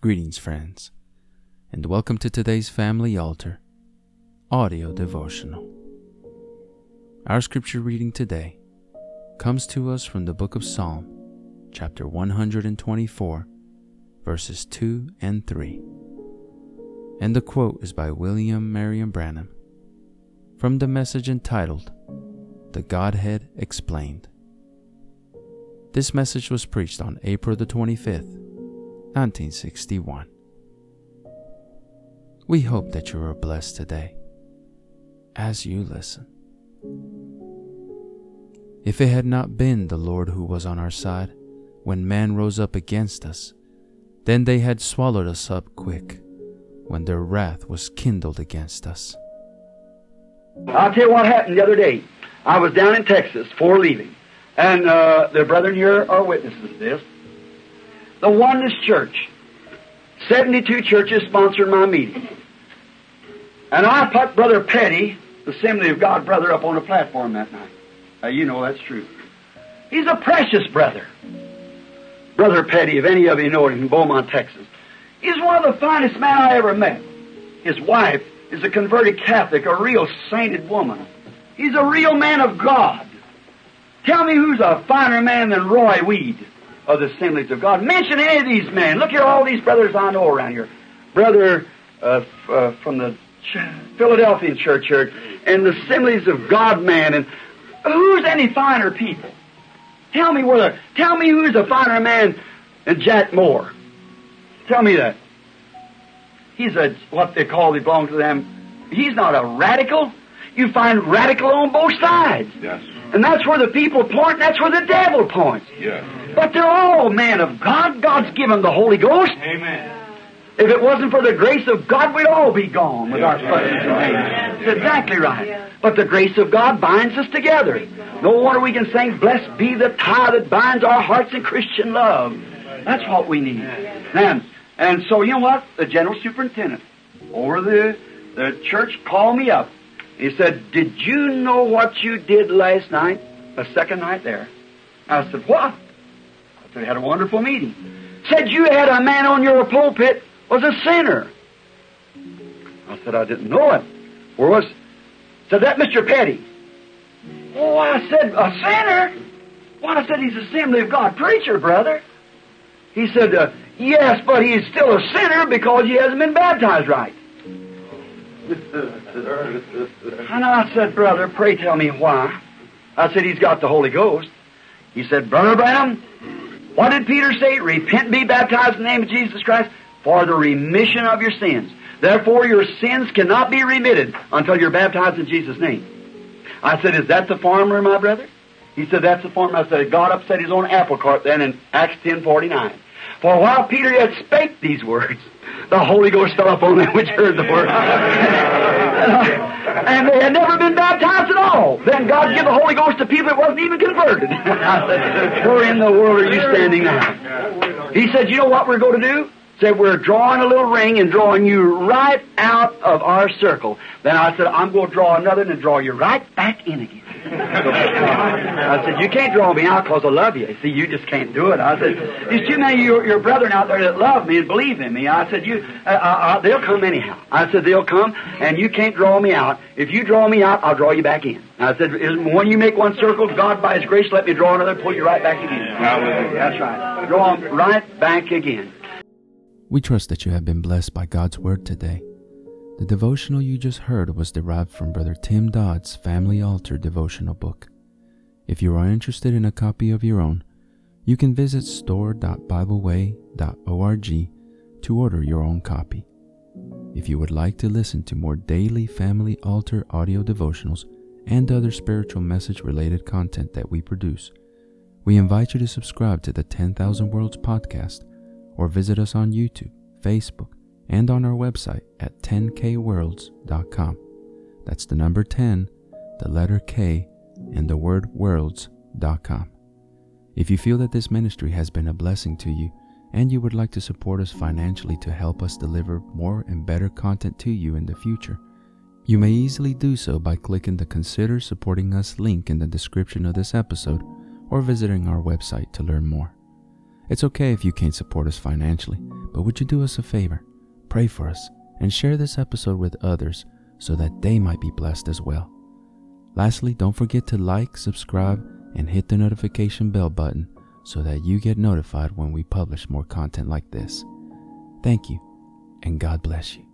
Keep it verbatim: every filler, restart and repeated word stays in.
Greetings, friends, and welcome to today's Family Altar Audio Devotional. Our scripture reading today comes to us from the book of Psalm, chapter one hundred twenty-four, verses two and three. And the quote is by William Marion Branham from the message entitled, The Godhead Explained. This message was preached on April the twenty-fifth, nineteen sixty-one. We hope that you are blessed today as you listen. If it had not been the Lord who was on our side when man rose up against us, then they had swallowed us up quick when their wrath was kindled against us. I'll tell you what happened the other day. I was down in Texas for leaving, and uh, the brethren here are witnesses to this. The Oneness Church, seventy-two churches sponsored my meeting. And I put Brother Petty, the Assembly of God brother, up on a platform that night. Now, you know that's true. He's a precious brother. Brother Petty, if any of you know him, in Beaumont, Texas. He's one of the finest men I ever met. His wife is a converted Catholic, a real sainted woman. He's a real man of God. Tell me who's a finer man than Roy Weed of the Assemblies of God. Mention any of these men. Look at all these brothers I know around here. Brother uh, f- uh, from the ch- Philadelphian church here, and the Assemblies of God man, and who's any finer people? Tell me where. Tell me who's a finer man than Jack Moore. Tell me that. He's a, what they call, they belong to them, he's not a radical. You find radical on both sides. Yes. And that's where the people point, and that's where the devil points. Yes. But they're all men of God. God's given the Holy Ghost. Amen. If it wasn't for the grace of God, we'd all be gone with our flesh. That's exactly right. Yeah. But the grace of God binds us together. No wonder we can sing, blessed be the tie that binds our hearts in Christian love. That's what we need. And, and so, you know what? The general superintendent over the, the church called me up. He said, did you know what you did last night, the second night there? I said, what? They had a wonderful meeting. Said you had a man on your pulpit was a sinner. I said, I didn't know it. Where was? Said that Mister Petty. Oh, I said, a sinner? Well, I said, he's Assembly of God preacher, brother. He said, uh, yes, but he's still a sinner because he hasn't been baptized right. And I said, brother, pray tell me why. I said, he's got the Holy Ghost. He said, Brother Branham, what did Peter say? Repent and be baptized in the name of Jesus Christ for the remission of your sins. Therefore, your sins cannot be remitted until you're baptized in Jesus' name. I said, is that the farmer, my brother? He said, that's the farmer. I said, God upset his own apple cart then in Acts ten forty-nine. For while Peter yet spake these words, the Holy Ghost fell upon them which heard the word. And they had never been baptized at all. Then God gave the Holy Ghost to people that wasn't even converted. I said, where in the world are you standing now? He said, you know what we're going to do? He said, we're drawing a little ring and drawing you right out of our circle. Then I said, I'm going to draw another and draw you right back in again. I said, you can't draw me out because I love you. See, you just can't do it. I said, there's too many of your, your brethren out there that love me and believe in me. I said, you, uh, uh, they'll come anyhow. I said, they'll come, and you can't draw me out. If you draw me out, I'll draw you back in. I said, when you make one circle, God, by His grace, let me draw another and pull you right back again. That's right. Draw them right back again. We trust that you have been blessed by God's Word today. The devotional you just heard was derived from Brother Tim Dodd's Family Altar devotional book. If you are interested in a copy of your own, you can visit store dot bible way dot org to order your own copy. If you would like to listen to more daily Family Altar audio devotionals and other spiritual message-related content that we produce, we invite you to subscribe to the ten thousand Worlds podcast or visit us on YouTube, Facebook, and on our website at ten k worlds dot com. That's the number ten, the letter K, and the word worlds dot com. If you feel that this ministry has been a blessing to you and you would like to support us financially to help us deliver more and better content to you in the future, you may easily do so by clicking the Consider Supporting Us link in the description of this episode or visiting our website to learn more. It's okay if you can't support us financially, but would you do us a favor? Pray for us and share this episode with others so that they might be blessed as well. Lastly, don't forget to like, subscribe, and hit the notification bell button so that you get notified when we publish more content like this. Thank you, and God bless you.